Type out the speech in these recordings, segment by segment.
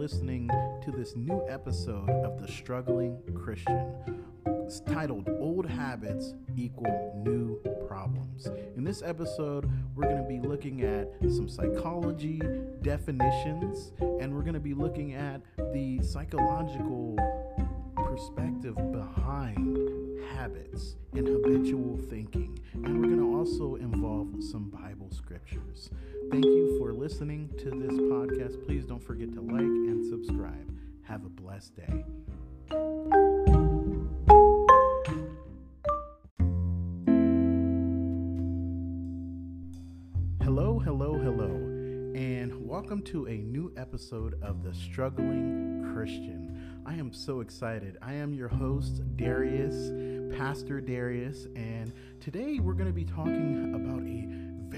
listening to this new episode of The Struggling Christian. It's titled Old Habits Equal New Problems. In this episode, we're going to be looking at some psychology definitions, and we're going to be looking at the psychological perspective behind habits and habitual thinking, and we're going to also involve some Bible scriptures. Thank you for listening to this podcast. Please don't forget to like and subscribe. Have a blessed day. Hello, and welcome to a new episode of The Struggling Christian. I am so excited. I am your host, Darius, Pastor Darius, and today we're going to be talking about a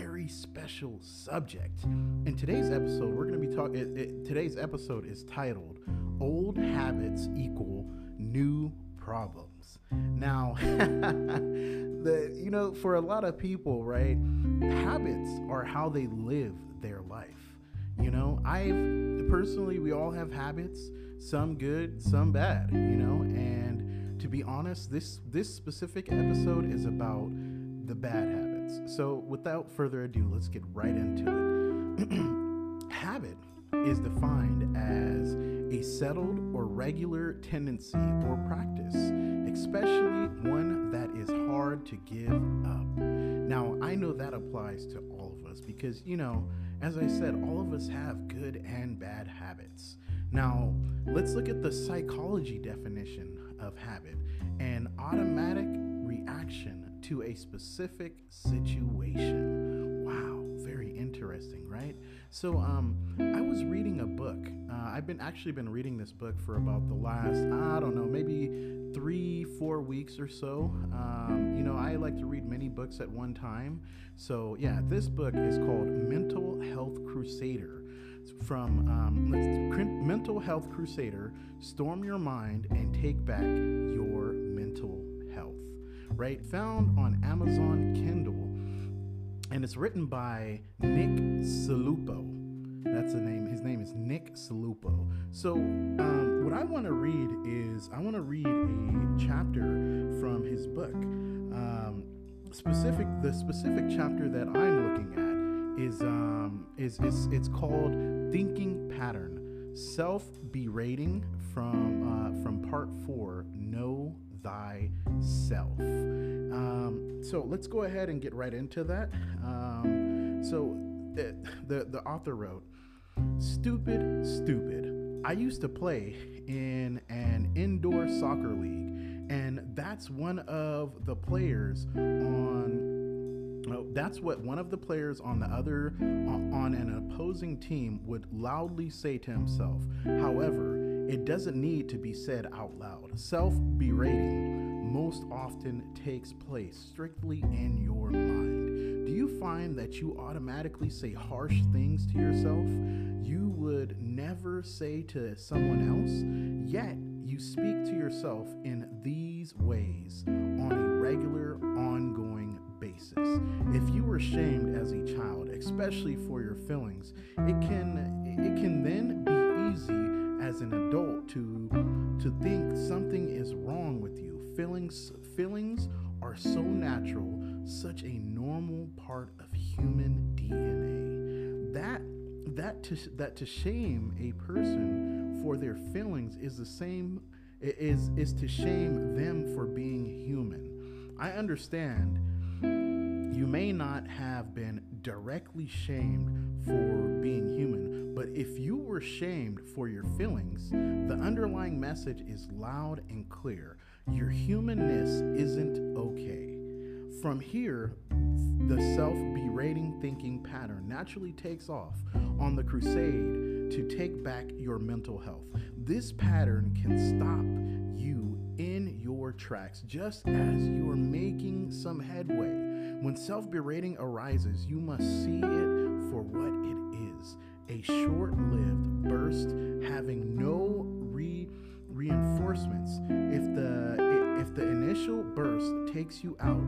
very special subject. In today's episode, we're going to be talking. Today's episode is titled "Old Habits Equal New Problems." Now, for a lot of people, right, habits are how they live their life. We all have habits, some good, some bad, and to be honest, this specific episode is about the bad habits. So without further ado, let's get right into it. Habit is defined as a settled or regular tendency or practice, especially one that is hard to give up. Now, I know that applies to all of us because, as I said, all of us have good and bad habits. Now, let's look at the psychology definition of habit: an automatic reaction to a specific situation. Wow, very interesting, right? So, I was reading a book. I've been reading this book for about the last, maybe 3-4 weeks or so. I like to read many books at one time. So yeah, this book is called Mental Health Crusader. It's from Mental Health Crusader: Storm Your Mind and Take Back Your Mental Health. Right, found on Amazon Kindle, and it's written by Nick Salupo. That's the name. His name is Nick Salupo. So what I want to read is a chapter from his book. The specific chapter that I'm looking at is it's called Thinking Pattern: Self-Berating from Part 4. Know Thyself. So let's go ahead and get right into that. The author wrote, Stupid. I used to play in an indoor soccer league, and that's what one of the players on an opposing team would loudly say to himself. However, it doesn't need to be said out loud. Self-berating most often takes place strictly in your mind. Do you find that you automatically say harsh things to yourself you would never say to someone else? Yet you speak to yourself in these ways on a regular, ongoing basis. If you were shamed as a child, especially for your feelings, it can then be easy as an adult to think something is wrong with you. Feelings are so natural, such a normal part of human DNA. That to shame a person for their feelings is the same is to shame them for being human. I understand you may not have been directly shamed for being human, but if you were shamed for your feelings, the underlying message is loud and clear. Your humanness isn't okay. From here, the self-berating thinking pattern naturally takes off on the crusade to take back your mental health. This pattern can stop you in your tracks just as you're making some headway. When self-berating arises, you must see it for what it is, a short-lived burst having no reinforcements. If the initial burst takes you out,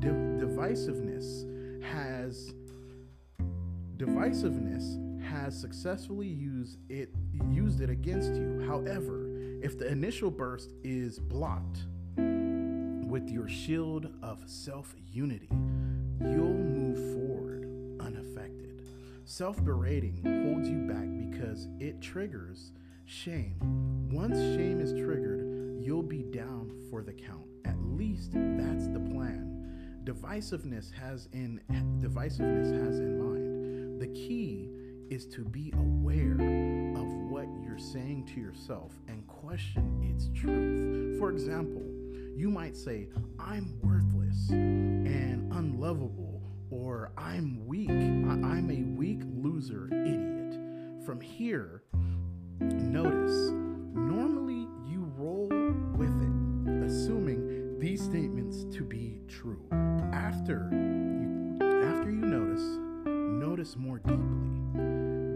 divisiveness has has successfully used it against you. However, if the initial burst is blocked with your shield of self-unity, you'll move forward unaffected. Self-berating holds you back because it triggers shame. Once shame is triggered, you'll be down for the count. At least that's the plan. Divisiveness has in mind. The key is to be aware of what you're saying to yourself and question its truth. For example, you might say, I'm worthless and unlovable, or I'm weak. I'm a weak loser idiot. From here, notice, normally you roll with it, assuming these statements to be true. After you notice more deeply.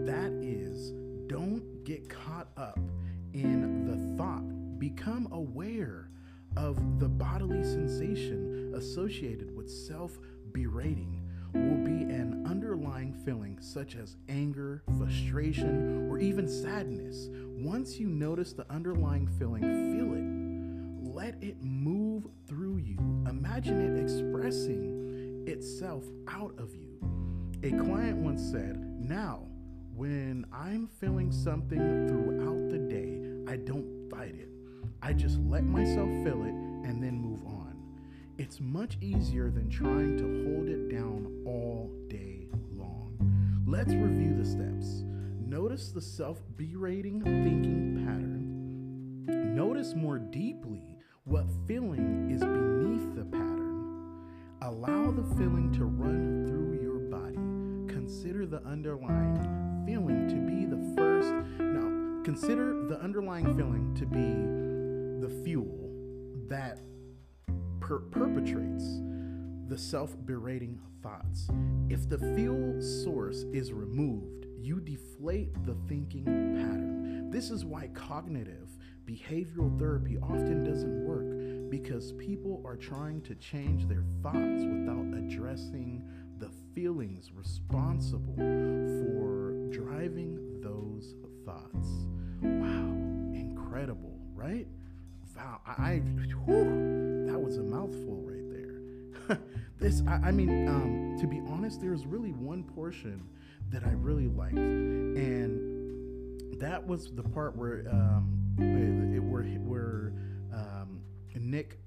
That is, don't get caught up in the thought. Become aware of the bodily sensation associated with self-berating. Will be an underlying feeling such as anger, frustration, or even sadness. Once you notice the underlying feeling, feel it. Let it move through you. Imagine it expressing itself out of you. A client once said, now, when I'm feeling something throughout the day, I don't fight it. I just let myself feel it and then move on. It's much easier than trying to hold it down all day long. Let's review the steps. Notice the self-berating thinking pattern. Notice more deeply what feeling is beneath the pattern. Allow the feeling to run through your body. Consider the underlying feeling to be the fuel that perpetrates the self-berating thoughts. If the fuel source is removed, you deflate the thinking pattern. This is why cognitive behavioral therapy often doesn't work, because people are trying to change their thoughts without addressing the feelings responsible for driving those thoughts. Wow, incredible, right? Wow, that was a mouthful right there. To be honest, there was really one portion that I really liked, and that was the part where Nick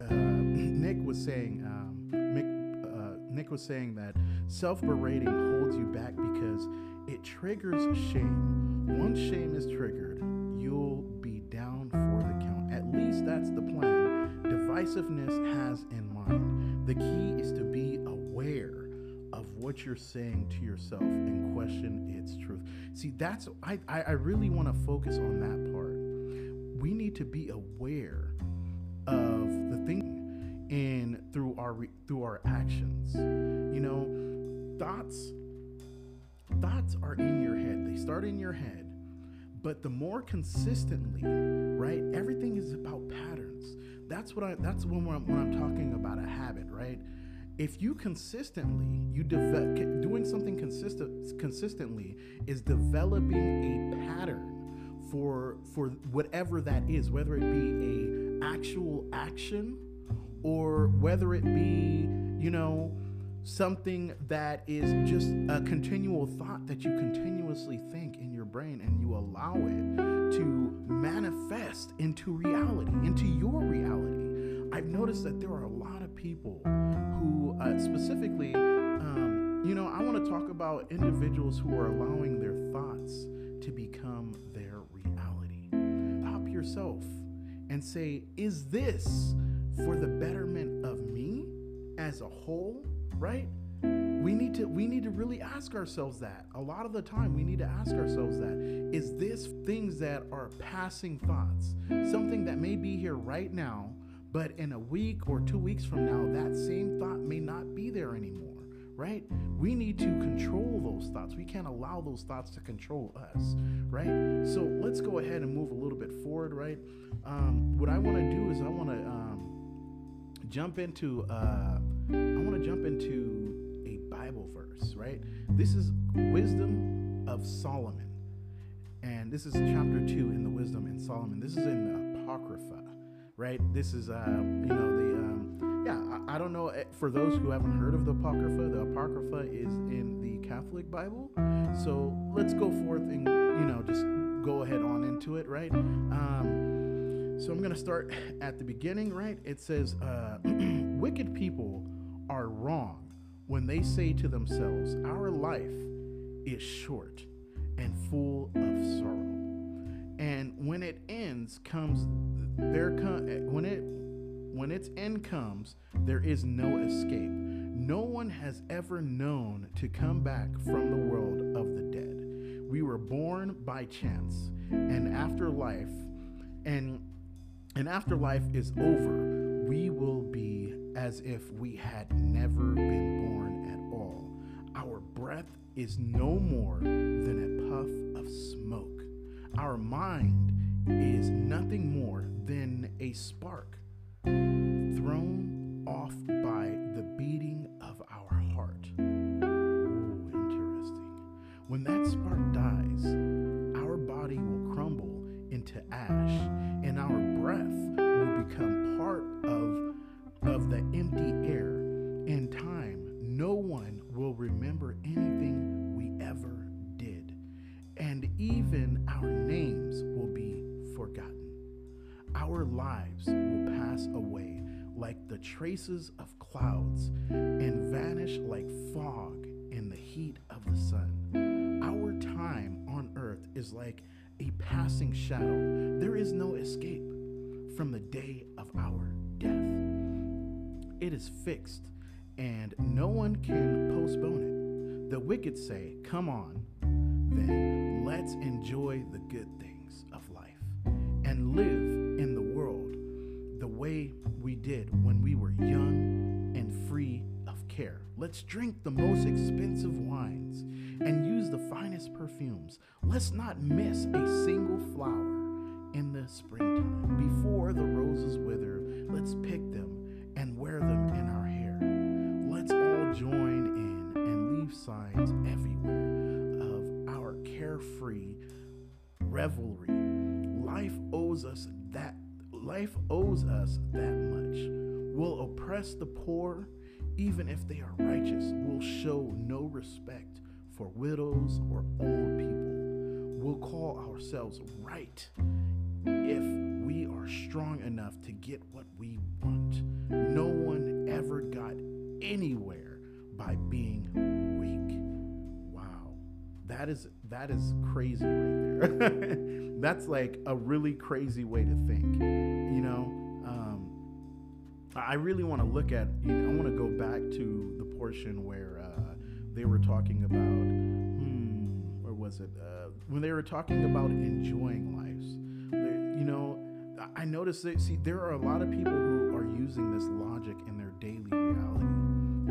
was saying that self-berating holds you back because it triggers shame. Once shame is triggered, you'll be down for the count. At least that's the plan. Divisiveness has in mind. The key is to be aware of what you're saying to yourself and question its truth. See, that's I really want to focus on that part. We need to be aware of the thing and through our actions. You know, thoughts are in your head. They start in your head, but the more consistently, right? Everything is about patterns. That's when I'm talking about a habit, right? If you doing something consistently is developing a pattern for whatever that is, whether it be a actual action or whether it be, you know, something that is just a continual thought that you continuously think in your brain and you allow it to manifest into reality, into your reality. I've noticed that there are a lot of people who specifically, I want to talk about individuals who are allowing their thoughts to become their reality. Stop yourself and say, is this for the betterment of me as a whole? Right? We need to really ask ourselves that. A lot of the time we need to ask ourselves that. Is this things that are passing thoughts? Something that may be here right now, but in a week or 2 weeks from now, that same thought may not be there anymore, right? We need to control those thoughts. We can't allow those thoughts to control us, right? So let's go ahead and move a little bit forward, right? What I want to do is I want to jump into a Bible verse, right? This is Wisdom of Solomon. And this is chapter 2 in the Wisdom in Solomon. This is in the Apocrypha, right? This is, I don't know. For those who haven't heard of the Apocrypha is in the Catholic Bible. So let's go forth and, just go ahead on into it, right? So I'm going to start at the beginning, right? It says, wicked people are wrong when they say to themselves, our life is short and full of sorrow. And when it ends comes, when its end comes, there is no escape. No one has ever known to come back from the world of the dead. We were born by chance, and afterlife is over. We will be as if we had never been born at all. Our breath is no more than a puff of smoke. Our mind is nothing more than a spark thrown off by the beating of our heart. Oh, interesting. When that spark dies, our body will crumble into ash, and our breath will become part of the empty air. In time, no one will remember anything we ever did, and even our names will be forgotten. Our lives will pass away like the traces of clouds and vanish like fog in the heat of the sun. Our time on earth is like a passing shadow. There is no escape from the day of our death. It is fixed, and no one can postpone it. The wicked say, come on, then let's enjoy the good things of life and live way we did when we were young and free of care. Let's drink the most expensive wines and use the finest perfumes. Let's not miss a single flower in the springtime. Before the roses wither, let's pick them and wear them in our hair. Let's all join in and leave signs everywhere of our carefree revelry. Life owes us that much. We'll oppress the poor, even if they are righteous. We'll show no respect for widows or old people. We'll call ourselves right if we are strong enough to get what we want. No one ever got anywhere by being weak. Wow. That is crazy right there. That's like a really crazy way to think. I really want to look at, I want to go back to the portion where they were talking about, when they were talking about enjoying lives. I noticed that, there are a lot of people who are using this logic in their daily reality,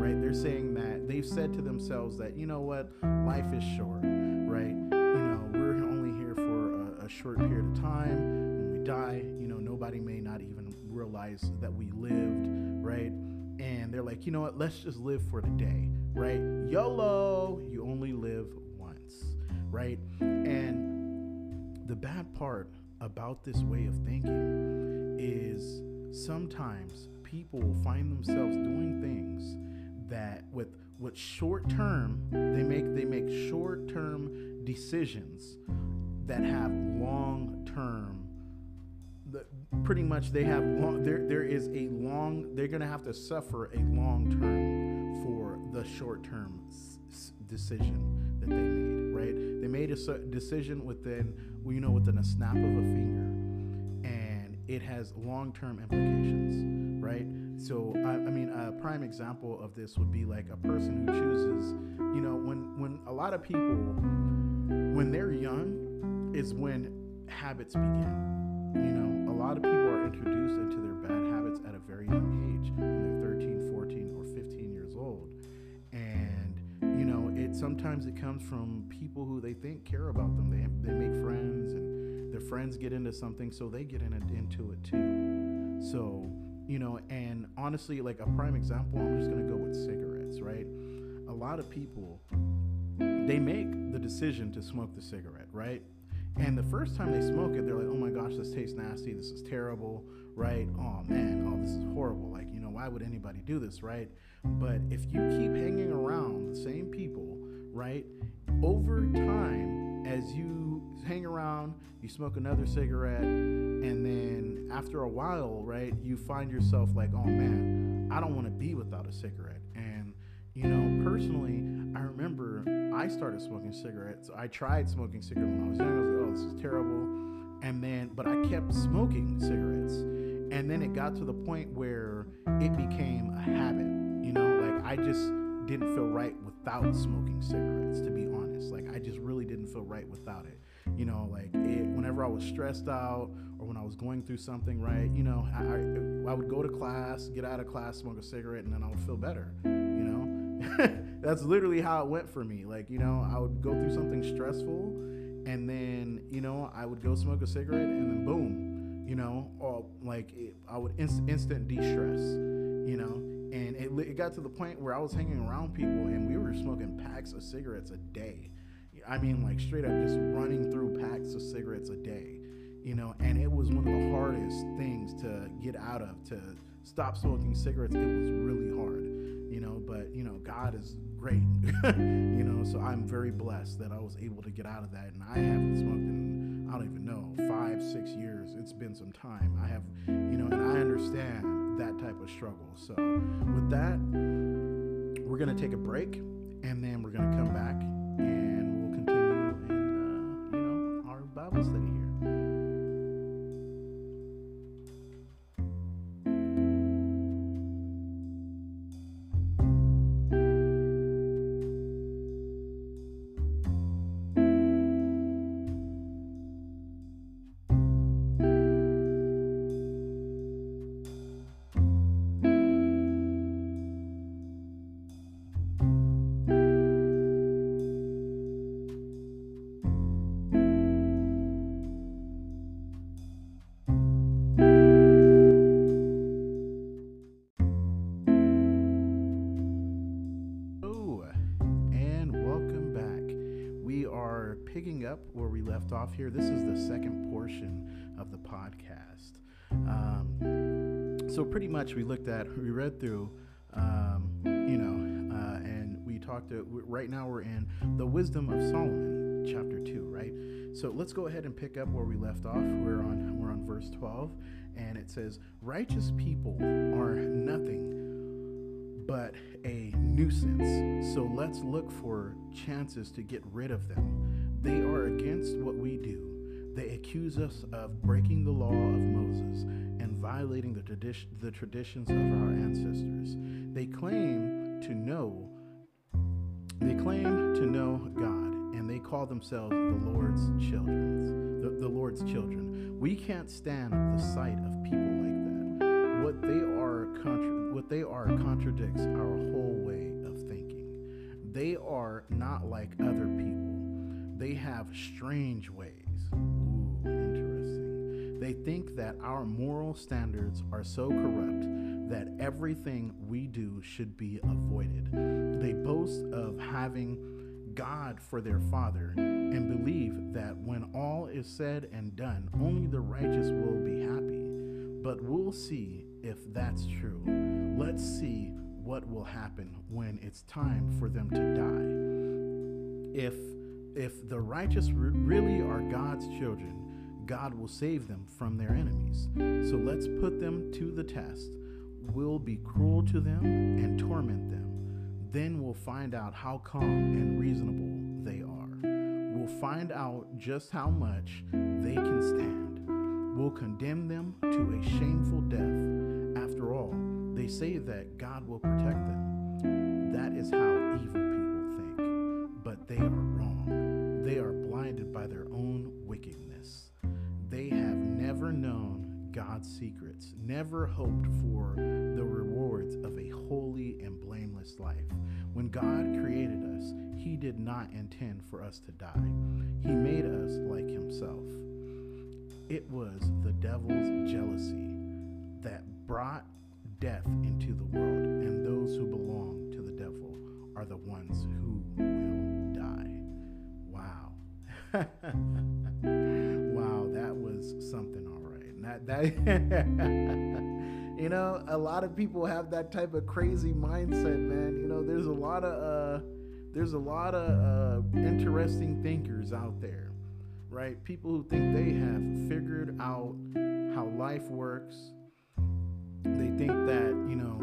right? They're saying that, they've said to themselves that, you know what, life is short, right? We're only here for a short period of time. When we die, nobody may not even realize that we lived, right? And they're like, you know what, let's just live for today, right? YOLO, you only live once, right? And the bad part about this way of thinking is sometimes people will find themselves doing things that with short-term, they make short-term decisions that have long-term, they're going to have to suffer a long-term for the short-term decision that they made, right? They made a decision within a snap of a finger, and it has long-term implications, right? So, a prime example of this would be like a person who chooses, when a lot of people, when they're young is when habits begin. A lot of people are introduced into their bad habits at a very young age, when they're 13, 14, or 15 years old. And, sometimes it comes from people who they think care about them. They make friends, and their friends get into something, so they get into it too. So, and honestly, like a prime example, I'm just going to go with cigarettes, right? A lot of people, they make the decision to smoke the cigarette, right? And the first time they smoke it, they're like, oh my gosh, this tastes nasty, this is terrible, right? Oh man, oh, this is horrible. Like, you know, why would anybody do this, right? But if you keep hanging around the same people, right, over time, as you hang around, you smoke another cigarette, and then after a while, right, you find yourself like, oh man, I don't want to be without a cigarette. And, you know, personally, I remember I started smoking cigarettes. I tried smoking cigarettes when I was young. I was like, oh, this is terrible. And then, but I kept smoking cigarettes. And then it got to the point where it became a habit, you know, like I just didn't feel right without smoking cigarettes, to be honest. Like I just really didn't feel right without it. You know, like it, whenever I was stressed out or when I was going through something, right, you know, I would go to class, get out of class, smoke a cigarette, and then I would feel better, you know. That's literally how it went for me. Like, you know, I would go through something stressful, and then, you know, I would go smoke a cigarette, and then boom, you know, or like I would instant de-stress, you know. And it got to the point where I was hanging around people, and we were smoking packs of cigarettes a day. I mean, like straight up just running through packs of cigarettes a day, you know. And it was one of the hardest things to get out of, to stop smoking cigarettes. It was really hard, you know, but, you know, God is great, you know, so I'm very blessed that I was able to get out of that. And I haven't smoked in, I don't even know, 5-6 years. It's been some time. I have, you know, and I understand that type of struggle. So with that, we're going to take a break, and then we're going to come back and Bible study here. Where we left off here. This is the second portion of the podcast. So pretty much we read through, and we talked to, right now we're in the Wisdom of Solomon, chapter 2, right? So let's go ahead and pick up where we left off. We're on verse 12, and it says, righteous people are nothing but a nuisance, so let's look for chances to get rid of them. They are against what we do. They accuse us of breaking the law of Moses and violating the traditions of our ancestors. They claim to know God, and they call themselves the Lord's children. We can't stand the sight of people like that. What they are contradicts our whole way of thinking. They are not like other people. They have strange ways. Ooh, interesting. They think that our moral standards are so corrupt that everything we do should be avoided. They boast of having God for their father and believe that when all is said and done, only the righteous will be happy. But we'll see if that's true. Let's see what will happen when it's time for them to die. If the righteous really are God's children, God will save them from their enemies. So let's put them to the test. We'll be cruel to them and torment them. Then we'll find out how calm and reasonable they are. We'll find out just how much they can stand. We'll condemn them to a shameful death. After all, they say that God will protect them. That is how evil people think, but they are wrong. They are blinded by their own wickedness. They have never known God's secrets, never hoped for the rewards of a holy and blameless life. When God created us, He did not intend for us to die. He made us like Himself. It was the devil's jealousy that brought death into the world, and those who belong to the devil are the ones who will die. Ha, ha, ha. is something, all right. Not that, you know, a lot of people have that type of crazy mindset, man. You know, there's a lot of interesting thinkers out there, right? People who think they have figured out how life works. They think that, you know,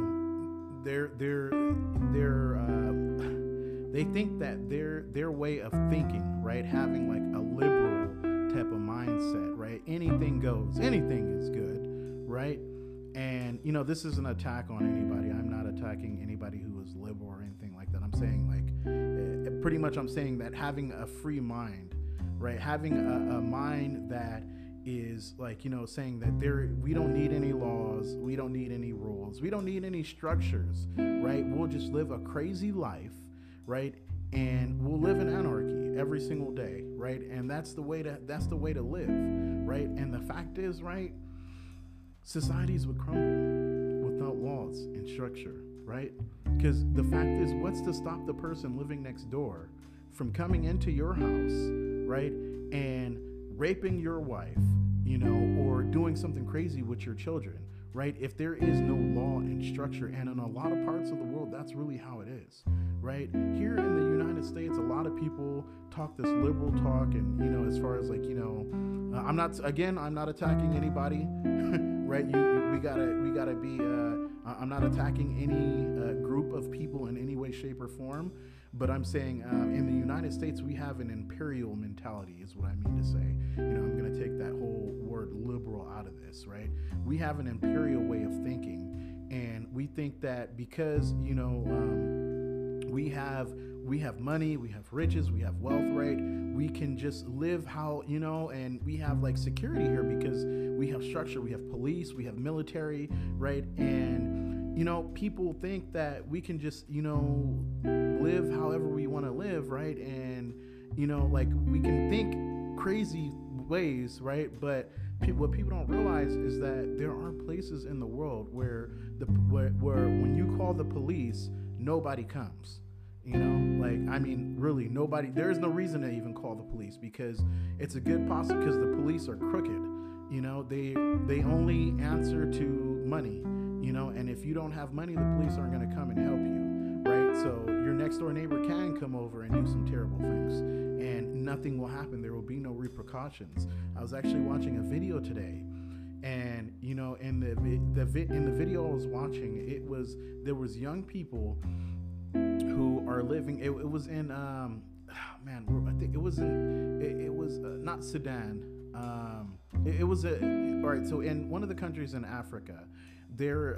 they think that their way of thinking, right, having like a liberal type of mindset, right, anything goes, anything is good, right? And, you know, this is an attack on anybody. I'm not attacking anybody who is liberal or anything like that. I'm saying, like, pretty much I'm saying that having a free mind, right, having a mind that is like, you know, saying that we don't need any laws, we don't need any rules, we don't need any structures, right? We'll just live a crazy life, right? And we'll live in anarchy every single day, right? And that's the way to live, right? And the fact is, right, societies would crumble without laws and structure, right? Because the fact is, what's to stop the person living next door from coming into your house, right, and raping your wife, you know, or doing something crazy with your children, right? If there is no law and structure, and in a lot of parts of the world, that's really how it is, right? Here in the United States, a lot of people talk this liberal talk, and, you know, as far as like, you know, I'm not attacking anybody, right? We gotta be, I'm not attacking any group of people in any way, shape, or form. But I'm saying in the United States, we have an imperial mentality is what I mean to say. You know, I'm going to take that whole word liberal out of this, right? We have an imperial way of thinking. And we think that because, you know, we have money, we have riches, we have wealth, right? We can just live how, you know, and we have like security here because we have structure, we have police, we have military, right? And, you know, people think that we can just, you know, live however we want to live, right? And, you know, like we can think crazy ways, right? But what people don't realize is that there are places in the world where when you call the police, nobody comes. You know, like, I mean, really, nobody, there is no reason to even call the police because it's a good possibility because the police are crooked. You know, they only answer to money, you know, and if you don't have money, the police aren't going to come and help you, right? So your next door neighbor can come over and do some terrible things and nothing will happen. There will be no repercussions. I was actually watching a video today. And, you know, in the video I was watching, there was young people who are living, it was in, man, I think it was not Sudan. All right. So in one of the countries in Africa, they're,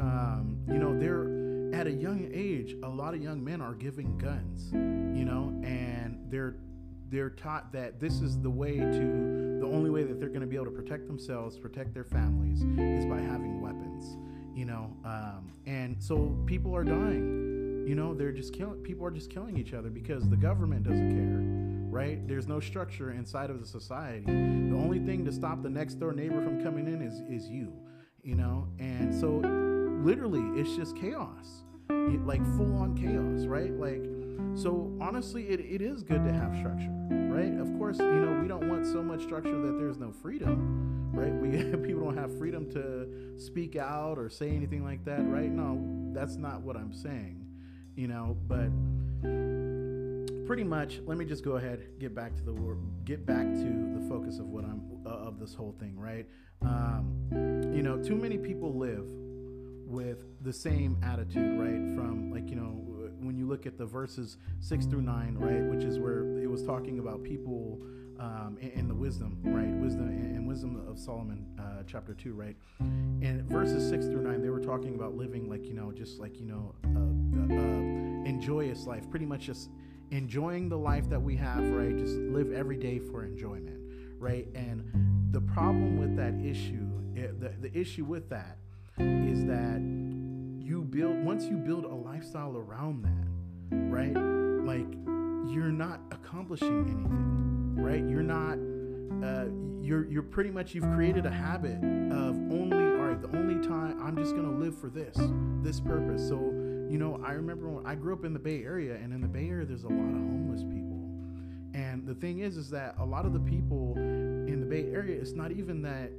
you know, they're at a young age, a lot of young men are given guns, you know, and they're taught that this is the way to, the only way that they're going to be able to protect themselves, protect their families is by having weapons, you know? And so people are dying, you know, people are just killing each other because the government doesn't care, right? There's no structure inside of the society. The only thing to stop the next door neighbor from coming in is you, you know? And so literally it's just chaos, like full on chaos, right? Like, so honestly, it is good to have structure, right? Of course, you know, we don't want so much structure that there's no freedom, right? People don't have freedom to speak out or say anything like that, right? No, that's not what I'm saying, you know, but pretty much, let me just go ahead, get back to the focus of what of this whole thing, right? You know, too many people live with the same attitude, right? From like, you know, when you look at the verses 6-9, right, which is where it was talking about people in the wisdom, right, wisdom of Solomon, chapter 2, right, and verses 6-9, they were talking about living like, you know, just like, you know, in joyous life, pretty much just enjoying the life that we have, right, just live every day for enjoyment, right, and the problem with that issue, the issue with that is that once you build a lifestyle around that, right? Like you're not accomplishing anything, right? You're not, you're pretty much, you've created a habit of the only time I'm just going to live for this purpose. So, you know, I remember when I grew up in the Bay Area, and in the Bay Area, there's a lot of homeless people. And the thing is that a lot of the people in the Bay Area, it's not even that.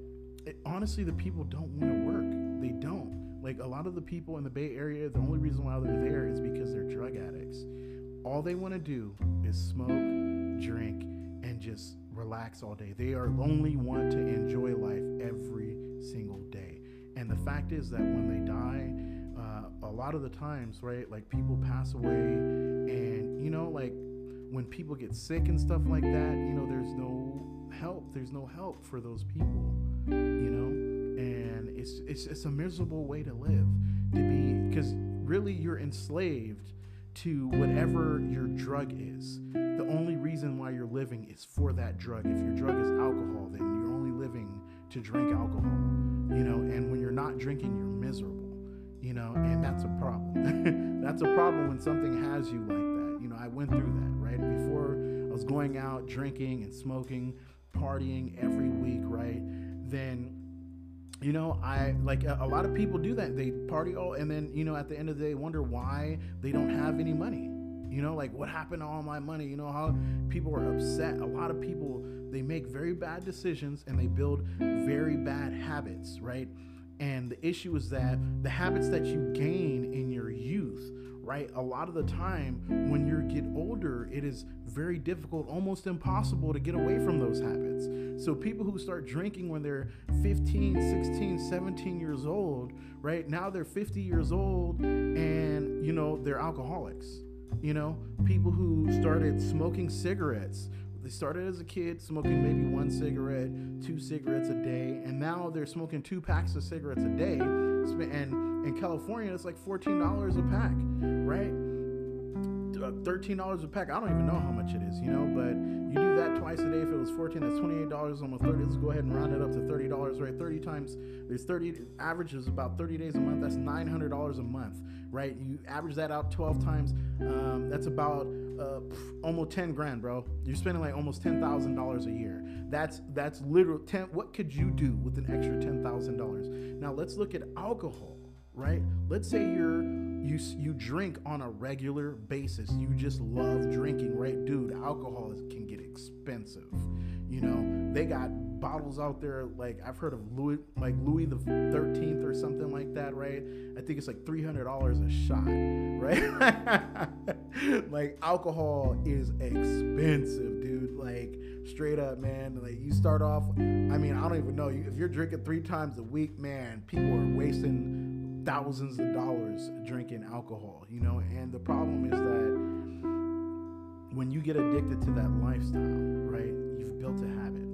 Honestly, the people don't want to work. They don't. Like, a lot of the people in the Bay Area, the only reason why they're there is because they're drug addicts. All they want to do is smoke, drink, and just relax all day. They are only want to enjoy life every single day. And the fact is that when they die, a lot of the times, right, like, people pass away, and, you know, like, when people get sick and stuff like that, you know, there's no help. There's no help for those people, you know, and it's a miserable way to live, to be, because really you're enslaved to whatever your drug is. The only reason why you're living is for that drug. If your drug is alcohol, then you're only living to drink alcohol, you know, and when you're not drinking, you're miserable, you know, and that's a problem. That's a problem when something has you like that. You know, I went through that, right? Before I was going out drinking and smoking, partying every week, right? Then, you know, I, like, a lot of people do that. They party all, and then, you know, at the end of the day, wonder why they don't have any money. You know, like, what happened to all my money? You know, how people are upset. A lot of people, they make very bad decisions and they build very bad habits, right? And the issue is that the habits that you gain in your youth, right, a lot of the time when you get older, it is very difficult, almost impossible to get away from those habits. So people who start drinking when they're 15, 16, 17 years old, right, now they're 50 years old and, you know, they're alcoholics. You know, people who started smoking cigarettes, they started as a kid smoking maybe one cigarette, two cigarettes a day, and now they're smoking 2 packs of cigarettes a day. And in California, it's like $14 a pack, right? $13 a pack. I don't even know how much it is, you know, but you do that twice a day. If it was 14, that's $28 on the 30. Let's go ahead and round it up to $30, right? 30 times, there's 30, average is about 30 days a month. That's $900 a month, right? You average that out 12 times. That's about almost 10 grand, bro. You're spending like almost $10,000 a year. That's literal 10. What could you do with an extra $10,000? Now let's look at alcohol, right? Let's say you drink on a regular basis. You just love drinking, right? Dude, alcohol can get expensive. You know, they got bottles out there. Like, I've heard of Louis the 13th or something like that, right? I think it's like $300 a shot, right? Like, alcohol is expensive, dude. Like, straight up, man. Like, you start off, I mean, I don't even know. If you're drinking 3 times a week, man, people are wasting thousands of dollars drinking alcohol, you know. And the problem is that when you get addicted to that lifestyle, right, you've built a habit,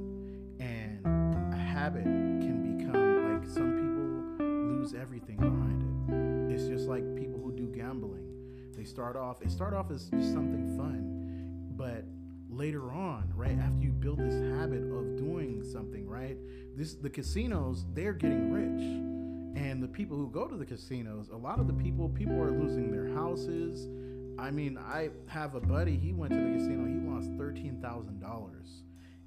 and a habit can become, like, some people lose everything behind it. It's just like people who do gambling. They start off as just something fun, but later on, right, after you build this habit of doing something, right, the casinos, they're getting rich. And the people who go to the casinos, a lot of the people are losing their houses. I mean, I have a buddy, he went to the casino, he lost $13,000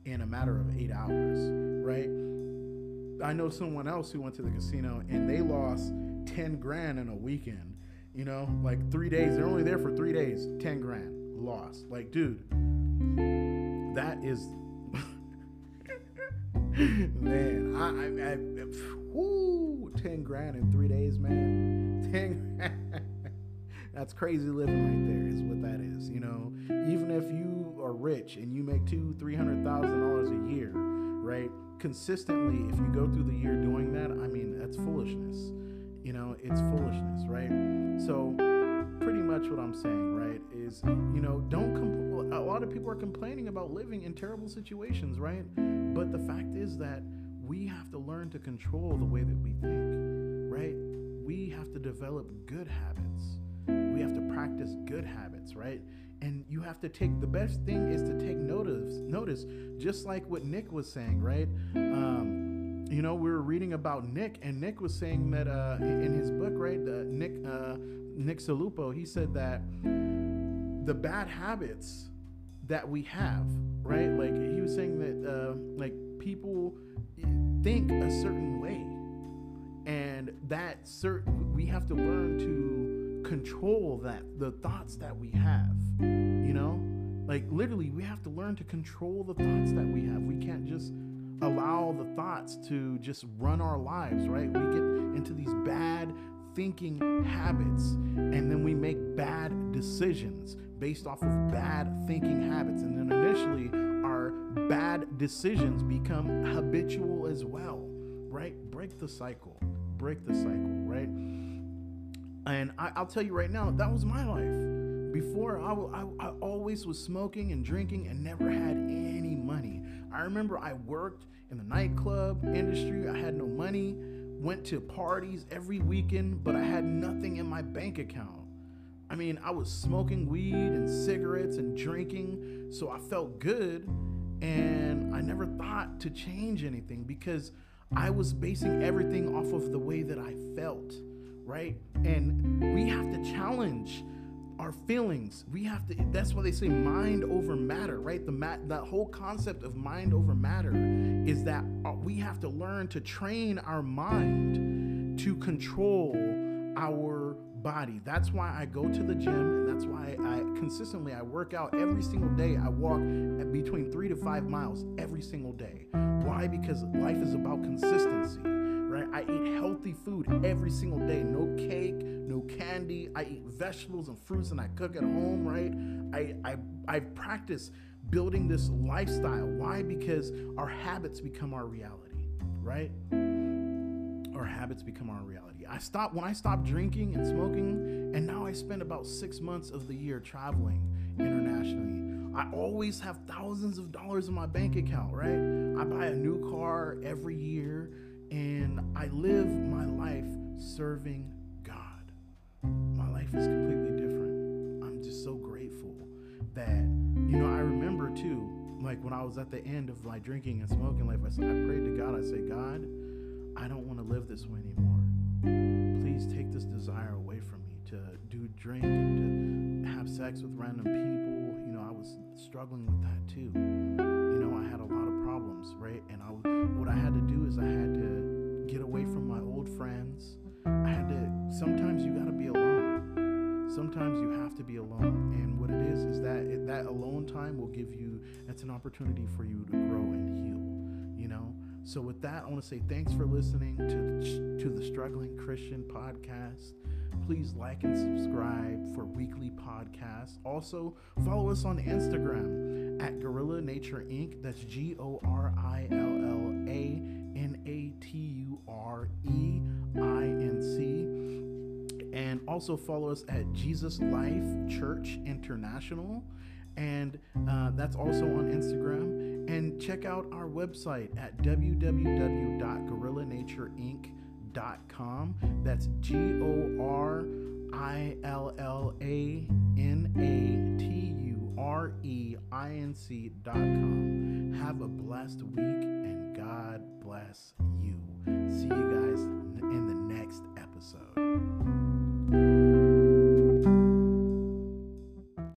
in a matter of 8 hours, right? I know someone else who went to the casino and they lost 10 grand in a weekend, you know, like 3 days. They're only there for 3 days, 10 grand lost. Like, dude, that is, man, Woo, 10 grand in 3 days, man. 10 grand. That's crazy living right there is what that is, you know. Even if you are rich and you make $200,000 a year, right, consistently, if you go through the year doing that, I mean, that's foolishness. You know, it's foolishness, right? So pretty much what I'm saying, right, is, you know, don't complain. A lot of people are complaining about living in terrible situations, right? But the fact is that we have to learn to control the way that we think, right? We have to develop good habits. We have to practice good habits, right? And you have to take, the best thing is to take notice, just like what Nick was saying, right? You know, we were reading about Nick, and Nick was saying that in his book, right, Nick Salupo, he said that the bad habits that we have, right? Like, he was saying that, like, people think a certain way, and we have to learn to control that, the thoughts that we have, you know, like, literally we have to learn to control the thoughts that we have. We can't just allow the thoughts to just run our lives, right? We get into these bad thinking habits, and then we make bad decisions based off of bad thinking habits. And then initially our bad decisions become habitual as well, right? Break the cycle, right? And I'll tell you right now, that was my life. Before, I always was smoking and drinking and never had any money. I remember I worked in the nightclub industry. I had no money, went to parties every weekend, but I had nothing in my bank account. I mean, I was smoking weed and cigarettes and drinking, so I felt good, and I never thought to change anything because I was basing everything off of the way that I felt, right? And we have to challenge our feelings. We have to, that's why they say mind over matter, right? That whole concept of mind over matter is that we have to learn to train our mind to control our body. That's why I go to the gym, and that's why I consistently, I work out every single day. I walk between 3 to 5 miles every single day. Why? Because life is about consistency, right? I eat healthy food every single day. No cake, no candy. I eat vegetables and fruits, and I cook at home, right? I practice building this lifestyle. Why? Because our habits become our reality, right? Our habits become our reality. When I stopped drinking and smoking, and now I spend about 6 months of the year traveling internationally. I always have thousands of dollars in my bank account, right? I buy a new car every year, and I live my life serving God. My life is completely different. I'm just so grateful that, you know, I remember too, like when I was at the end of my drinking and smoking life, I prayed to God. I said, God, I don't want to live this way anymore. Please take this desire away from me to do drink and to have sex with random people. You know, I was struggling with that too. You know, I had a lot of problems, right? And what I had to do is I had to get away from my old friends. Sometimes you got to be alone. Sometimes you have to be alone. And what it is that that alone time will give you, that's an opportunity for you to grow and heal, you know? So with that, I want to say thanks for listening to the Struggling Christian podcast. Please like and subscribe for weekly podcasts. Also, follow us on Instagram at gorillanatureinc. That's GORILLANATUREINC. And also follow us at Jesus Life Church International. And that's also on Instagram. And check out our website at www.gorillanaturinc.com. That's GORILLANATUREINC.com. Have a blessed week, and God bless you.